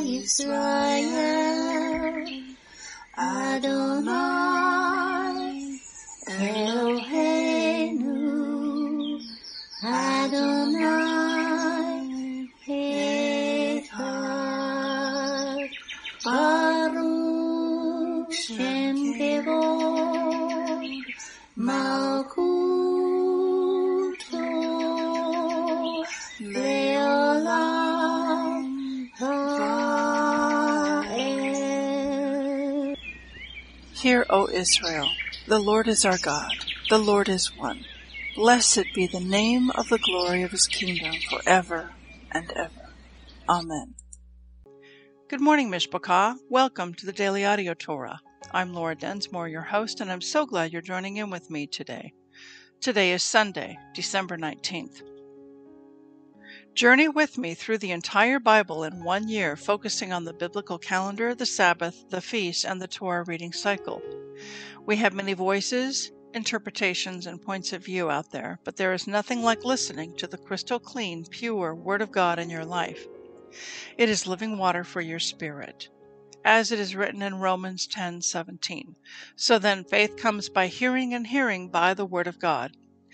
Israel, Adonai, Eloheinu, Adonai, Echad, Baruch Shem Kevod, Malkuto, Leolam. Hear, O Israel, the Lord is our God, the Lord is one. Blessed be the name of the glory of his kingdom forever and ever. Amen. Good morning, Mishpachah. Welcome to the Daily Audio Torah. I'm Laura Densmore, your host, and I'm so glad you're joining in with me today. Today is Sunday, December 19th. Journey with me through the entire Bible in one year, focusing on the biblical calendar, the Sabbath, the feast, and the Torah reading cycle. We have many voices, interpretations, and points of view out there, but there is nothing like listening to the crystal clean, pure Word of God in your life. It is living water for your spirit. As it is written in Romans 10:17, "So then faith comes by hearing, and hearing by the Word of God."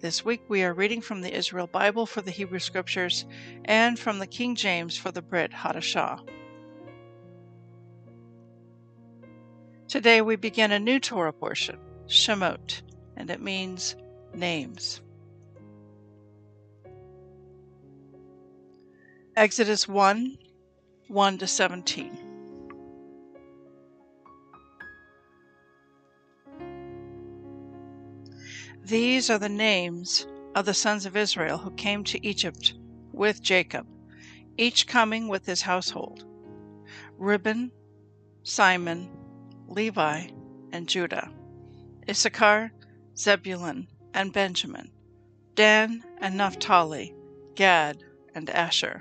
This week we are reading from the Israel Bible for the Hebrew Scriptures and from the King James for the Brit Hadashah. Today we begin a new Torah portion, Shemot, and it means names. Exodus 1:1-17. These are the names of the sons of Israel who came to Egypt with Jacob, each coming with his household: Reuben, Simon, Levi, and Judah; Issachar, Zebulun, and Benjamin; Dan and Naphtali; Gad and Asher.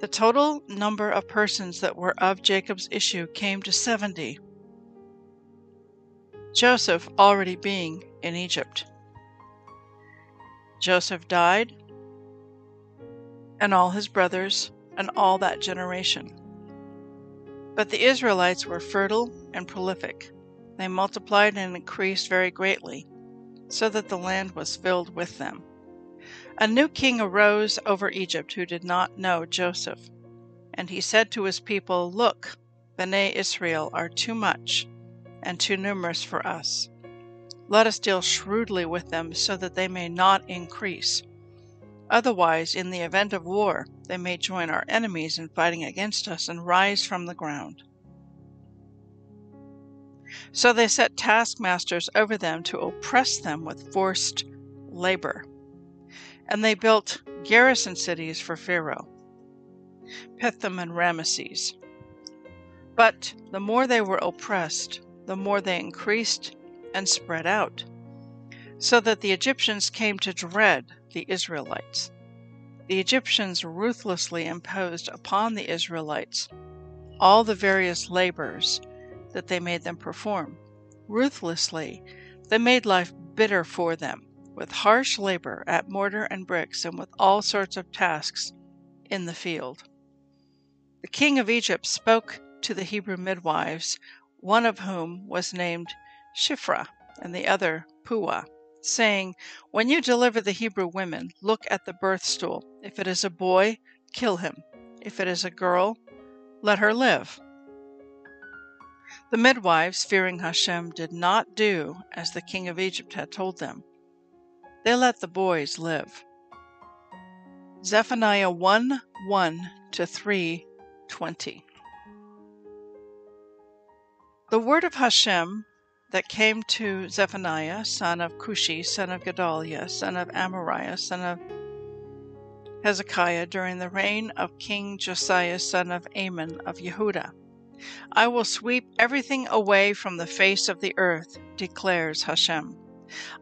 The total number of persons that were of Jacob's issue came to 70, Joseph already being in Egypt. Joseph died, and all his brothers, and all that generation. But the Israelites were fertile and prolific. They multiplied and increased very greatly, so that the land was filled with them. A new king arose over Egypt who did not know Joseph, and he said to his people, "Look, B'nai Israel are too much and too numerous for us. Let us deal shrewdly with them so that they may not increase. Otherwise, in the event of war, they may join our enemies in fighting against us and rise from the ground." So they set taskmasters over them to oppress them with forced labor. And they built garrison cities for Pharaoh, Pithom and Ramesses. But the more they were oppressed, the more they increased and spread out, so that the Egyptians came to dread the Israelites. The Egyptians ruthlessly imposed upon the Israelites all the various labors that they made them perform. Ruthlessly, they made life bitter for them with harsh labor at mortar and bricks and with all sorts of tasks in the field. The king of Egypt spoke to the Hebrew midwives, one of whom was named Shiphrah and the other Puah, saying, "When you deliver the Hebrew women, look at the birth stool. If it is a boy, kill him. If it is a girl, let her live." The midwives, fearing Hashem, did not do as the king of Egypt had told them. They let the boys live. Zephaniah 1:1-3:20. The word of Hashem that came to Zephaniah, son of Cushi, son of Gedaliah, son of Amariah, son of Hezekiah, during the reign of King Josiah, son of Amon of Yehudah. I will sweep everything away from the face of the earth, declares Hashem.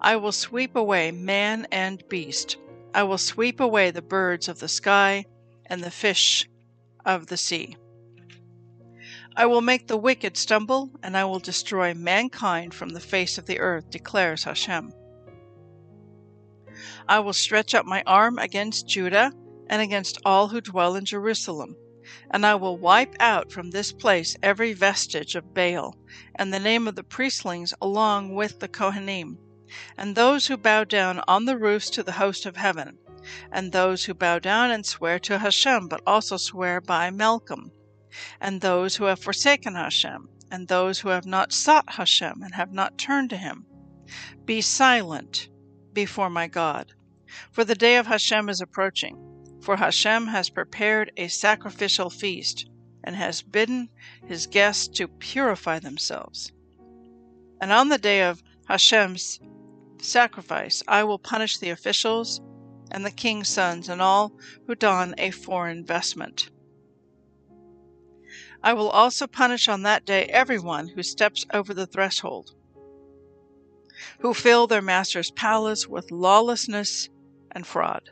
I will sweep away man and beast. I will sweep away the birds of the sky and the fish of the sea. I will make the wicked stumble, and I will destroy mankind from the face of the earth, declares Hashem. I will stretch out my arm against Judah and against all who dwell in Jerusalem, and I will wipe out from this place every vestige of Baal, and the name of the priestlings along with the Kohanim, and those who bow down on the roofs to the host of heaven, and those who bow down and swear to Hashem, but also swear by Malcolm, and those who have forsaken Hashem, and those who have not sought Hashem and have not turned to him. Be silent before my God, for the day of Hashem is approaching. For Hashem has prepared a sacrificial feast, and has bidden his guests to purify themselves. And on the day of Hashem's sacrifice, I will punish the officials and the king's sons and all who don a foreign vestment. I will also punish on that day everyone who steps over the threshold, who fill their master's palace with lawlessness and fraud.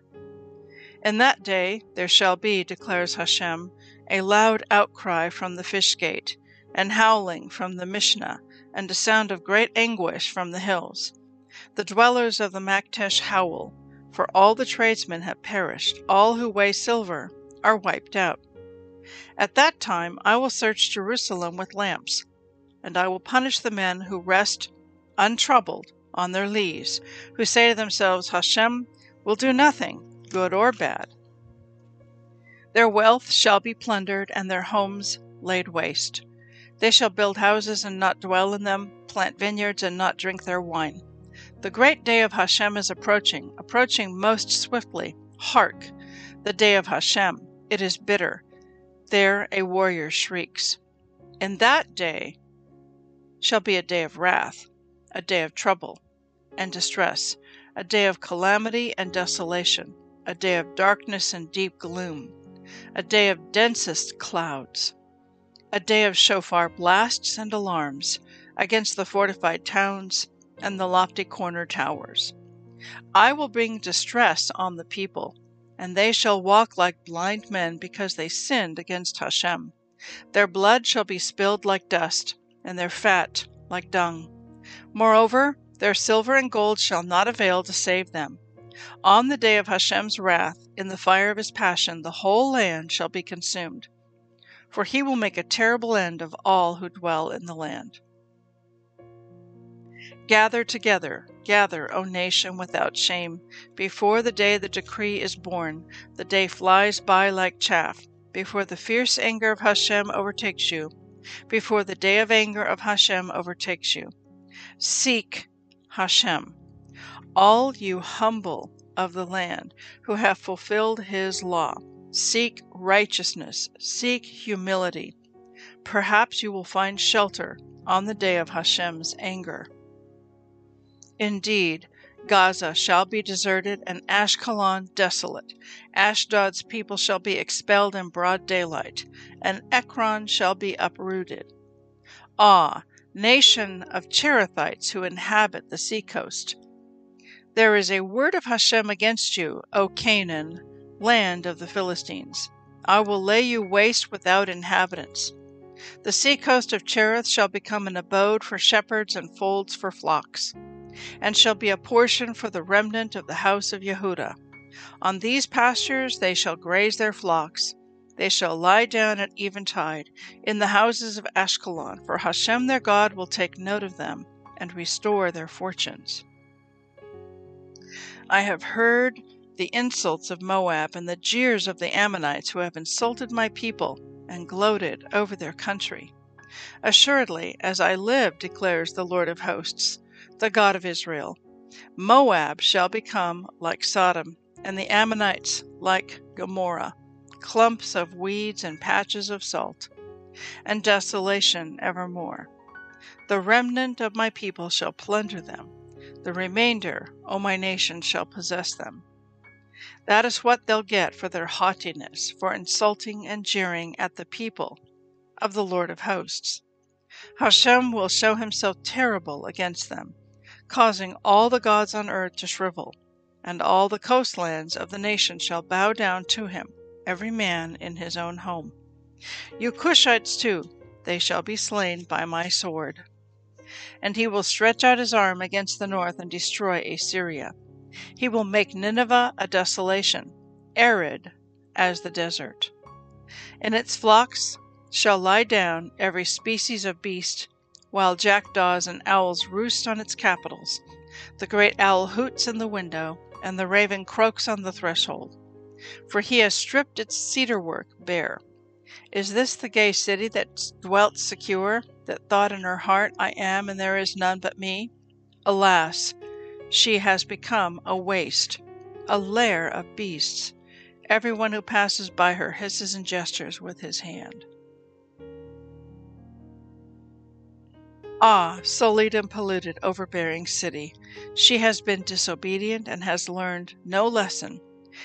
In that day there shall be, declares Hashem, a loud outcry from the fish gate, and howling from the Mishnah, and a sound of great anguish from the hills. The dwellers of the Maktesh howl, for all the tradesmen have perished, all who weigh silver are wiped out. At that time I will search Jerusalem with lamps, and I will punish the men who rest untroubled on their leaves, who say to themselves, Hashem will do nothing, good or bad. Their wealth shall be plundered, and their homes laid waste. They shall build houses and not dwell in them, plant vineyards and not drink their wine. The great day of Hashem is approaching, approaching most swiftly. Hark, the day of Hashem, it is bitter. There a warrior shrieks. In that day shall be a day of wrath, a day of trouble and distress, a day of calamity and desolation, a day of darkness and deep gloom, a day of densest clouds, a day of shofar blasts and alarms against the fortified towns and the lofty corner towers. I will bring distress on the people, and they shall walk like blind men because they sinned against Hashem. Their blood shall be spilled like dust, and their fat like dung. Moreover, their silver and gold shall not avail to save them. On the day of Hashem's wrath, in the fire of his passion, the whole land shall be consumed, for he will make a terrible end of all who dwell in the land. Gather together, gather, O nation without shame, before the day the decree is born. The day flies by like chaff, before the fierce anger of Hashem overtakes you, before the day of anger of Hashem overtakes you. Seek Hashem, all you humble of the land who have fulfilled his law. Seek righteousness, seek humility. Perhaps you will find shelter on the day of Hashem's anger. Indeed, Gaza shall be deserted and Ashkelon desolate. Ashdod's people shall be expelled in broad daylight, and Ekron shall be uprooted. Ah, nation of Cherethites who inhabit the seacoast, there is a word of Hashem against you, O Canaan, land of the Philistines. I will lay you waste without inhabitants. The seacoast of Cherith shall become an abode for shepherds and folds for flocks, and shall be a portion for the remnant of the house of Yehudah. On these pastures they shall graze their flocks. They shall lie down at eventide in the houses of Ashkelon, for Hashem their God will take note of them and restore their fortunes. I have heard the insults of Moab and the jeers of the Ammonites who have insulted my people and gloated over their country. Assuredly, as I live, declares the Lord of hosts, the God of Israel, Moab shall become like Sodom, and the Ammonites like Gomorrah, clumps of weeds and patches of salt, and desolation evermore. The remnant of my people shall plunder them. The remainder, O my nation, shall possess them. That is what they'll get for their haughtiness, for insulting and jeering at the people of the Lord of hosts. Hashem will show himself terrible against them, causing all the gods on earth to shrivel, and all the coastlands of the nation shall bow down to him, every man in his own home. You Cushites too, they shall be slain by my sword. And he will stretch out his arm against the north and destroy Assyria. He will make Nineveh a desolation, arid as the desert. In its flocks shall lie down every species of beast, while jackdaws and owls roost on its capitals. The great owl hoots in the window, and the raven croaks on the threshold. For he has stripped its cedar work bare. Is this the gay city that dwelt secure, that thought in her heart, I am, and there is none but me? Alas, she has become a waste, a lair of beasts. Everyone who passes by her hisses and gestures with his hand. Ah, sullied and polluted, overbearing city! She has been disobedient and has learned no lesson.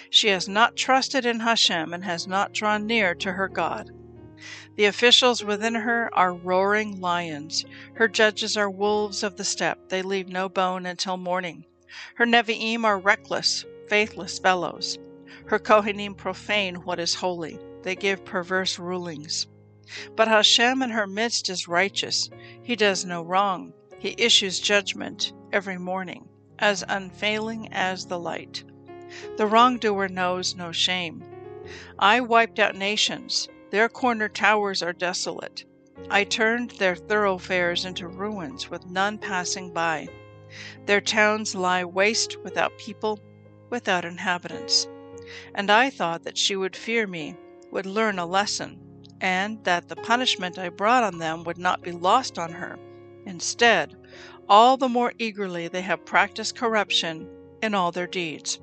She has not trusted in Hashem and has not drawn near to her God. The officials within her are roaring lions. Her judges are wolves of the steppe. They leave no bone until morning. Her Nevi'im are reckless, faithless fellows. Her Kohanim profane what is holy. They give perverse rulings. But Hashem in her midst is righteous. He does no wrong. He issues judgment every morning, as unfailing as the light. The wrongdoer knows no shame. I wiped out nations. Their corner towers are desolate. I turned their thoroughfares into ruins with none passing by. Their towns lie waste without people, without inhabitants. And I thought that she would fear me, would learn a lesson, and that the punishment I brought on them would not be lost on her. Instead, all the more eagerly they have practiced corruption in all their deeds.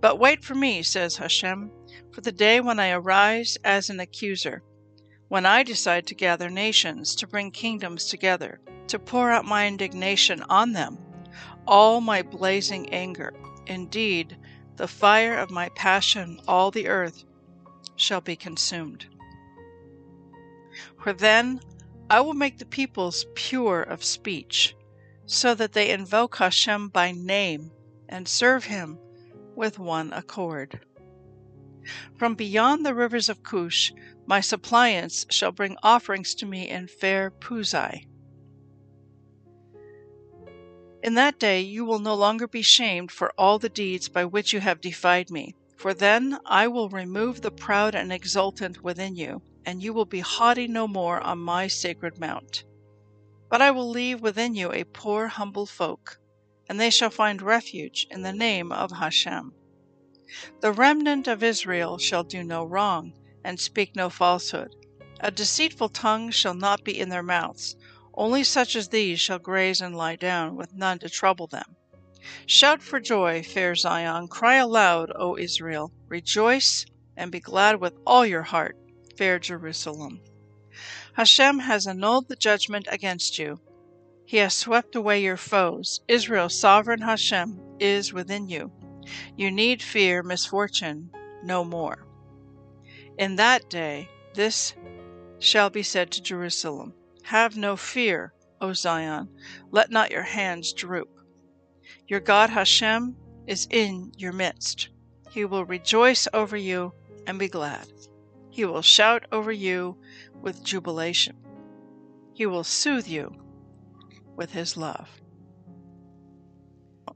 But wait for me, says Hashem, for the day when I arise as an accuser, when I decide to gather nations, to bring kingdoms together, to pour out my indignation on them, all my blazing anger, indeed, the fire of my passion, all the earth shall be consumed. For then I will make the peoples pure of speech, so that they invoke Hashem by name and serve him with one accord. From beyond the rivers of Cush, my suppliants shall bring offerings to me in fair Puzai. In that day you will no longer be shamed for all the deeds by which you have defied me, for then I will remove the proud and exultant within you, and you will be haughty no more on my sacred mount. But I will leave within you a poor humble folk, and they shall find refuge in the name of Hashem. The remnant of Israel shall do no wrong, and speak no falsehood. A deceitful tongue shall not be in their mouths. Only such as these shall graze and lie down, with none to trouble them. Shout for joy, fair Zion. Cry aloud, O Israel. Rejoice and be glad with all your heart, fair Jerusalem. Hashem has annulled the judgment against you. He has swept away your foes. Israel's sovereign Hashem is within you. You need fear misfortune no more. In that day, this shall be said to Jerusalem, have no fear, O Zion. Let not your hands droop. Your God Hashem is in your midst. He will rejoice over you and be glad. He will shout over you with jubilation. He will soothe you with his love.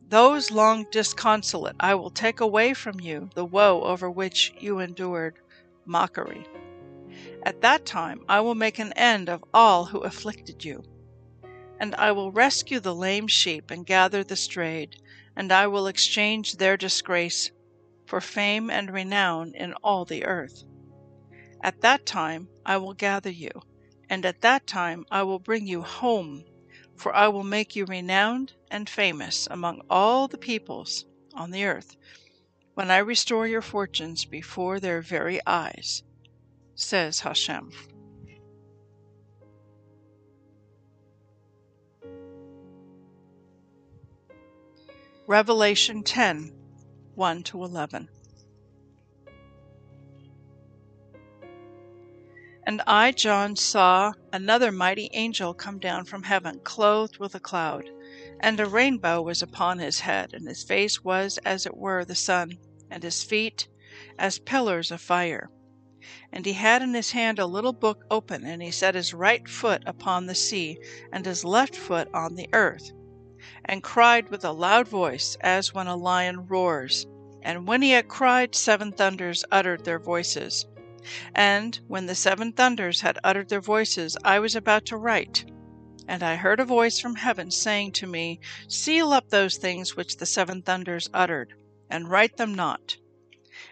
Those long disconsolate I will take away from you, the woe over which you endured mockery. At that time I will make an end of all who afflicted you, and I will rescue the lame sheep and gather the strayed, and I will exchange their disgrace for fame and renown in all the earth. At that time I will gather you, and at that time I will bring you home, for I will make you renowned and famous among all the peoples on the earth, when I restore your fortunes before their very eyes, says Hashem." Revelation 10, 1-11. "And I, John, saw another mighty angel come down from heaven, clothed with a cloud, and a rainbow was upon his head, and his face was as it were the sun, and his feet as pillars of fire. And he had in his hand a little book open, and he set his right foot upon the sea, and his left foot on the earth, and cried with a loud voice, as when a lion roars. And when he had cried, 7 thunders uttered their voices. And when the 7 thunders had uttered their voices, I was about to write. And I heard a voice from heaven saying to me, Seal up those things which the 7 thunders uttered, and write them not.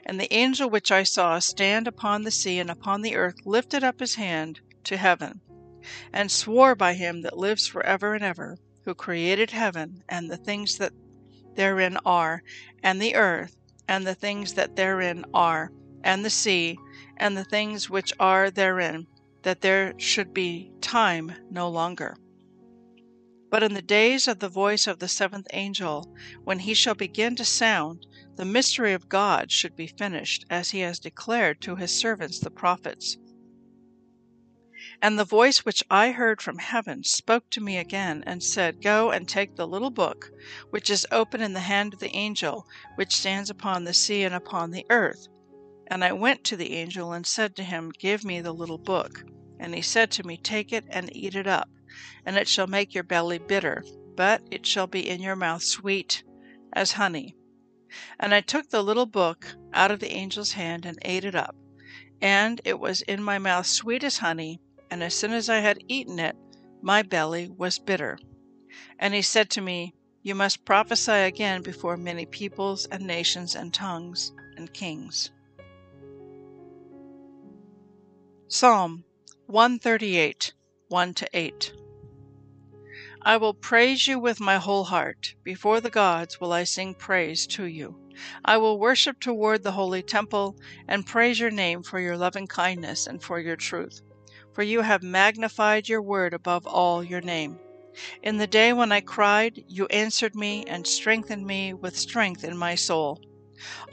And the angel which I saw stand upon the sea and upon the earth lifted up his hand to heaven, and swore by him that lives forever and ever, who created heaven and the things that therein are, and the earth and the things that therein are, and the sea and the things which are therein, that there should be time no longer. But in the days of the voice of the 7th angel, when he shall begin to sound, the mystery of God should be finished, as he has declared to his servants the prophets. And the voice which I heard from heaven spoke to me again, and said, Go and take the little book, which is open in the hand of the angel, which stands upon the sea and upon the earth. And I went to the angel and said to him, Give me the little book. And he said to me, Take it and eat it up, and it shall make your belly bitter, but it shall be in your mouth sweet as honey. And I took the little book out of the angel's hand and ate it up, and it was in my mouth sweet as honey, and as soon as I had eaten it, my belly was bitter. And he said to me, You must prophesy again before many peoples and nations and tongues and kings." Psalm 138, 1-8. "I will praise you with my whole heart. Before the gods will I sing praise to you. I will worship toward the holy temple and praise your name for your loving kindness and for your truth. For you have magnified your word above all your name. In the day when I cried, you answered me and strengthened me with strength in my soul.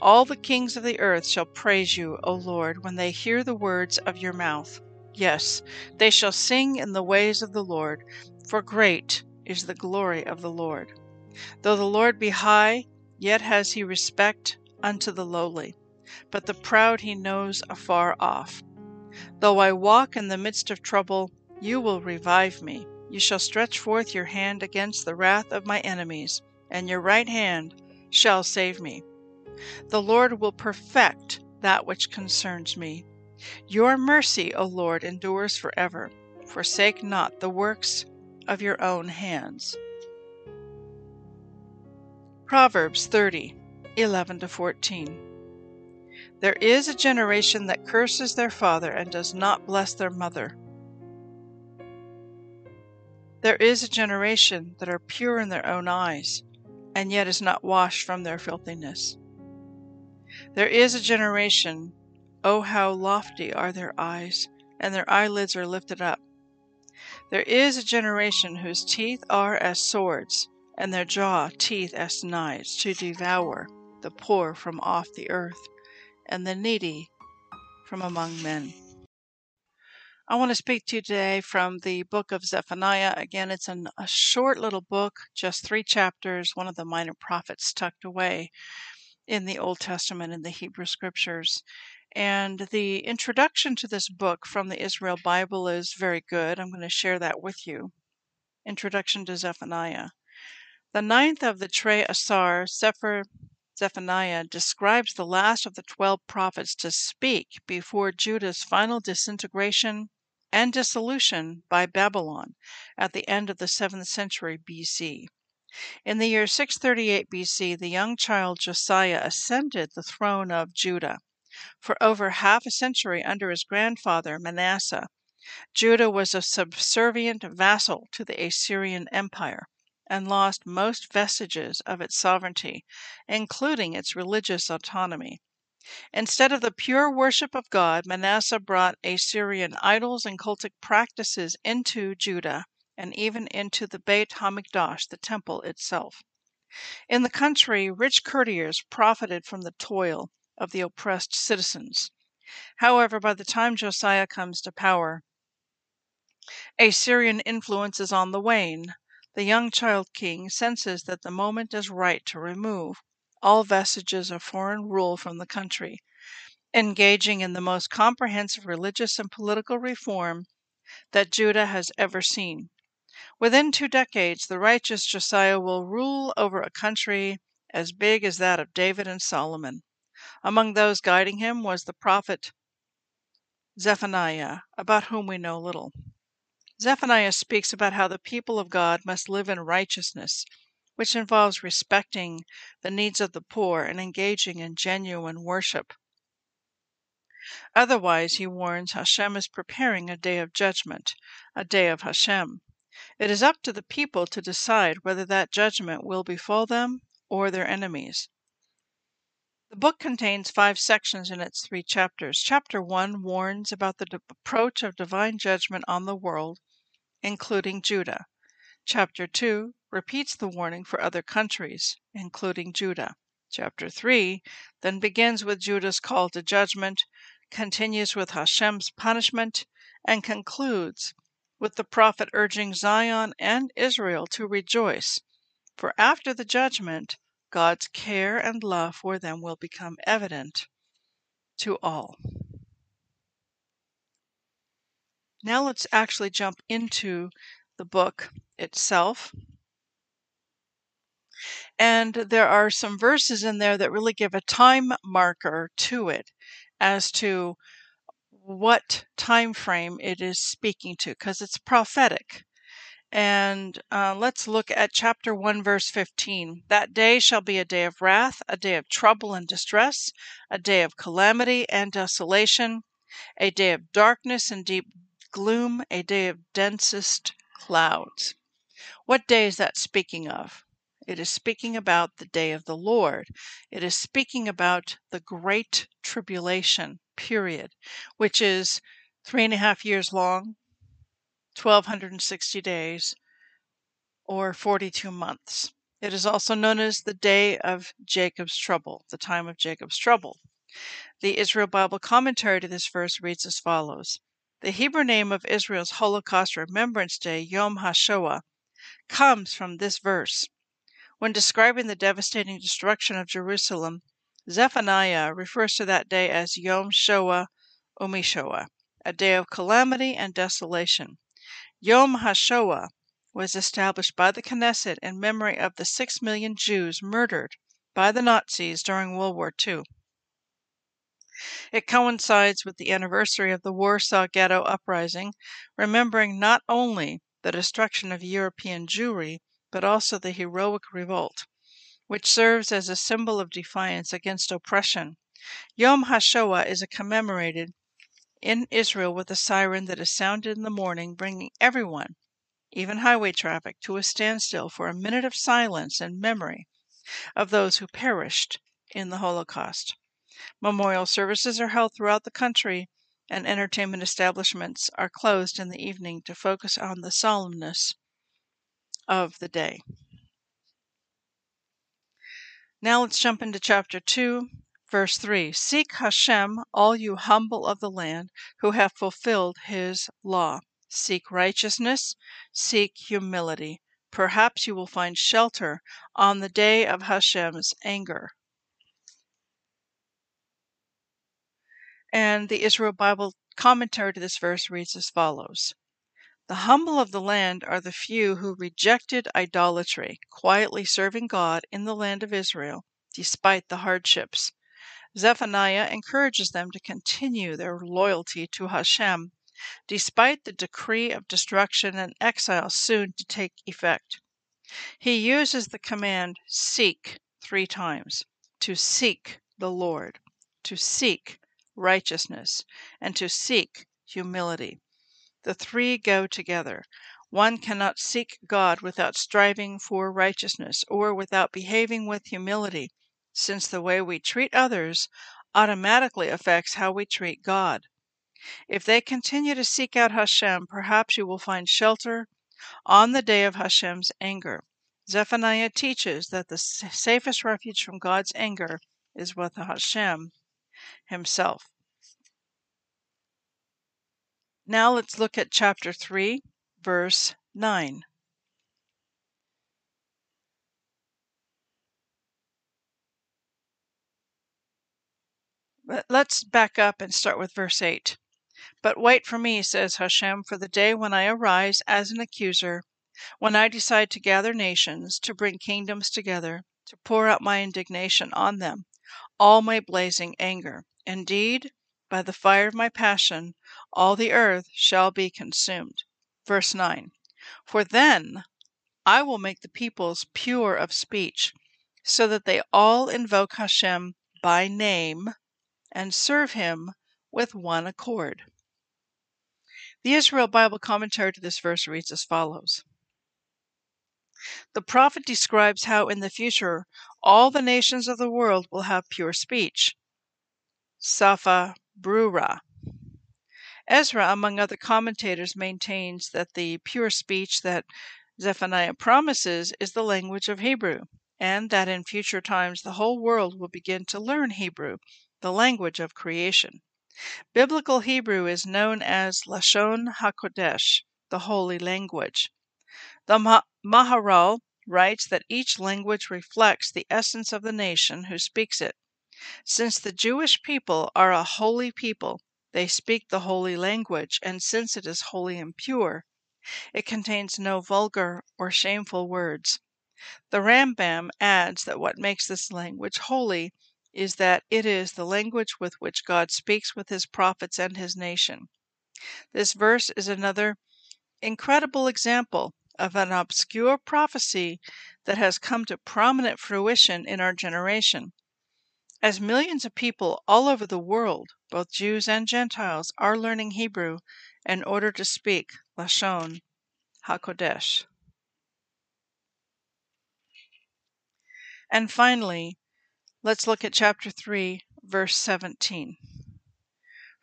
All the kings of the earth shall praise you, O Lord, when they hear the words of your mouth. Yes, they shall sing in the ways of the Lord, for great is the glory of the Lord. Though the Lord be high, yet has he respect unto the lowly, but the proud he knows afar off. Though I walk in the midst of trouble, you will revive me. You shall stretch forth your hand against the wrath of my enemies, and your right hand shall save me. The Lord will perfect that which concerns me. Your mercy, O Lord, endures forever. Forsake not the works of your own hands." Proverbs 30, 11-14. "There is a generation that curses their father and does not bless their mother. There is a generation that are pure in their own eyes, and yet is not washed from their filthiness. There is a generation, oh how lofty are their eyes, and their eyelids are lifted up. There is a generation whose teeth are as swords, and their jaw teeth as knives, to devour the poor from off the earth, and the needy from among men." I want to speak to you today from the book of Zephaniah. Again, it's a short little book, just 3 chapters, one of the minor prophets tucked away in the Old Testament in the Hebrew Scriptures. And the introduction to this book from the Israel Bible is very good. I'm going to share that with you. Introduction to Zephaniah. "The 9th of the Tre Asar, Zephaniah describes the last of the 12 prophets to speak before Judah's final disintegration and dissolution by Babylon at the end of the 7th century BC. In the year 638 BC, the young child Josiah ascended the throne of Judah. For over half a century under his grandfather Manasseh, Judah was a subservient vassal to the Assyrian Empire and lost most vestiges of its sovereignty, including its religious autonomy. Instead of the pure worship of God, Manasseh brought Assyrian idols and cultic practices into Judah and even into the Beit HaMikdash, the temple itself. In the country, rich courtiers profited from the toil of the oppressed citizens. However, by the time Josiah comes to power, Assyrian influence is on the wane. The young child king senses that the moment is right to remove all vestiges of foreign rule from the country. Engaging in the most comprehensive religious and political reform that Judah has ever seen. Within 2 decades, the righteous Josiah will rule over a country as big as that of David and Solomon. Among those guiding him was the prophet Zephaniah, about whom we know little. Zephaniah speaks about how the people of God must live in righteousness, which involves respecting the needs of the poor and engaging in genuine worship. Otherwise, he warns, Hashem is preparing a day of judgment, a day of Hashem. It is up to the people to decide whether that judgment will befall them or their enemies. The book contains 5 sections in its 3 chapters. Chapter 1 warns about the approach of divine judgment on the world, including Judah. Chapter 2 repeats the warning for other countries, including Judah. Chapter 3 then begins with Judah's call to judgment, continues with Hashem's punishment, and concludes with the prophet urging Zion and Israel to rejoice, for after the judgment, God's care and love for them will become evident to all. Now let's actually jump into the book itself. And there are some verses in there that really give a time marker to it as to what time frame it is speaking to, because it's prophetic. And let's look at chapter 1, verse 15. That day shall be a day of wrath, a day of trouble and distress, a day of calamity and desolation, a day of darkness and deep gloom, a day of densest clouds. What day is that speaking of? It is speaking about the day of the Lord. It is speaking about the great tribulation period, which is 3.5 years long, 1,260 days, or 42 months. It is also known as the day of Jacob's trouble, the time of Jacob's trouble. The Israel Bible commentary to this verse reads as follows. The Hebrew name of Israel's Holocaust Remembrance Day, Yom HaShoah, comes from this verse. When describing the devastating destruction of Jerusalem, Zephaniah refers to that day as Yom Shoah Umishoah, a day of calamity and desolation. Yom HaShoah was established by the Knesset in memory of the 6 million Jews murdered by the Nazis during World War II. It coincides with the anniversary of the Warsaw Ghetto Uprising, remembering not only the destruction of European Jewry, but also the heroic revolt, which serves as a symbol of defiance against oppression. Yom HaShoah is commemorated in Israel with a siren that is sounded in the morning, bringing everyone, even highway traffic, to a standstill for a minute of silence in memory of those who perished in the Holocaust. Memorial services are held throughout the country, and entertainment establishments are closed in the evening to focus on the solemnness of the day. Now let's jump into chapter 2. Verse 3, seek Hashem, all you humble of the land, who have fulfilled his law. Seek righteousness, seek humility. Perhaps you will find shelter on the day of Hashem's anger. And the Israel Bible commentary to this verse reads as follows. The humble of the land are the few who rejected idolatry, quietly serving God in the land of Israel, despite the hardships. Zephaniah encourages them to continue their loyalty to Hashem, despite the decree of destruction and exile soon to take effect. He uses the command seek 3 times, to seek the Lord, to seek righteousness, and to seek humility. The three go together. One cannot seek God without striving for righteousness or without behaving with humility, since the way we treat others automatically affects how we treat God. If they continue to seek out Hashem, perhaps you will find shelter on the day of Hashem's anger. Zephaniah teaches that the safest refuge from God's anger is with Hashem himself. Now let's look at chapter 3, verse 9. Let's back up and start with verse 8. But wait for me, says Hashem, for the day when I arise as an accuser, when I decide to gather nations, to bring kingdoms together, to pour out my indignation on them, all my blazing anger. Indeed, by the fire of my passion, all the earth shall be consumed. Verse 9. For then I will make the peoples pure of speech, so that they all invoke Hashem by name and serve him with one accord. The Israel Bible commentary to this verse reads as follows. The prophet describes how in the future all the nations of the world will have pure speech. Safa Brura. Ezra, among other commentators, maintains that the pure speech that Zephaniah promises is the language of Hebrew, and that in future times the whole world will begin to learn Hebrew, the language of creation. Biblical Hebrew is known as Lashon HaKodesh, the holy language. The Maharal writes that each language reflects the essence of the nation who speaks it. Since the Jewish people are a holy people, they speak the holy language, and since it is holy and pure, it contains no vulgar or shameful words. The Rambam adds that what makes this language holy is that it is the language with which God speaks with his prophets and his nation. This verse is another incredible example of an obscure prophecy that has come to prominent fruition in our generation. As millions of people all over the world, both Jews and Gentiles, are learning Hebrew in order to speak Lashon HaKodesh. And finally, let's look at chapter 3, verse 17.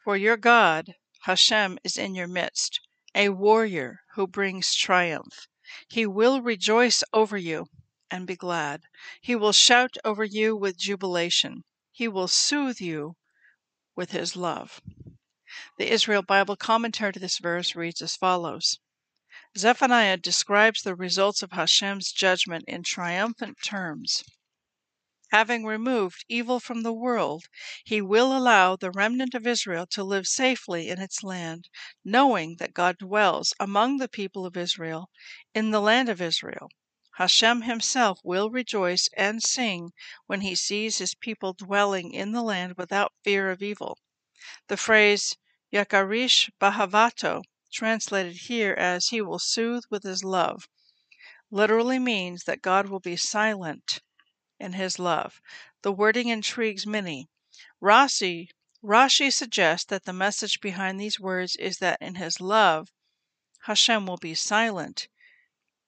For your God, Hashem, is in your midst, a warrior who brings triumph. He will rejoice over you and be glad. He will shout over you with jubilation. He will soothe you with his love. The Israel Bible commentary to this verse reads as follows. Zephaniah describes the results of Hashem's judgment in triumphant terms. Having removed evil from the world, he will allow the remnant of Israel to live safely in its land, knowing that God dwells among the people of Israel, in the land of Israel. Hashem himself will rejoice and sing when he sees his people dwelling in the land without fear of evil. The phrase Yakarish Bahavato, translated here as he will soothe with his love, literally means that God will be silent in his love. The wording intrigues many. Rashi suggests that the message behind these words is that in his love, Hashem will be silent,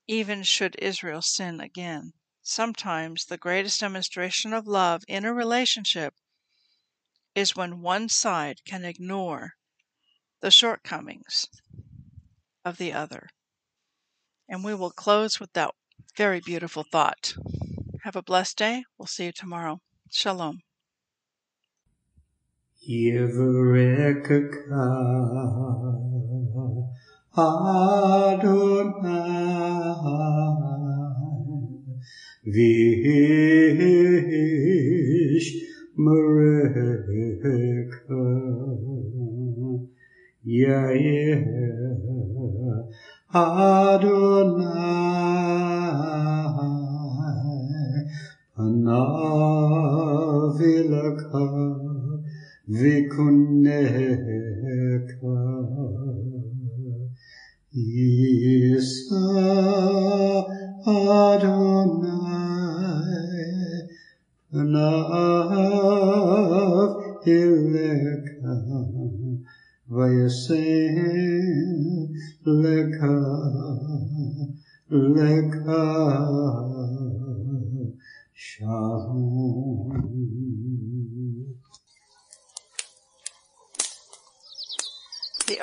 even should Israel sin again. Sometimes the greatest demonstration of love in a relationship is when one side can ignore the shortcomings of the other. And we will close with that very beautiful thought. Have a blessed day. We'll see you tomorrow. Shalom. Anavilaka vikuneka Isa Adonai Panav Elka Vayaseh Leka, Shalom. The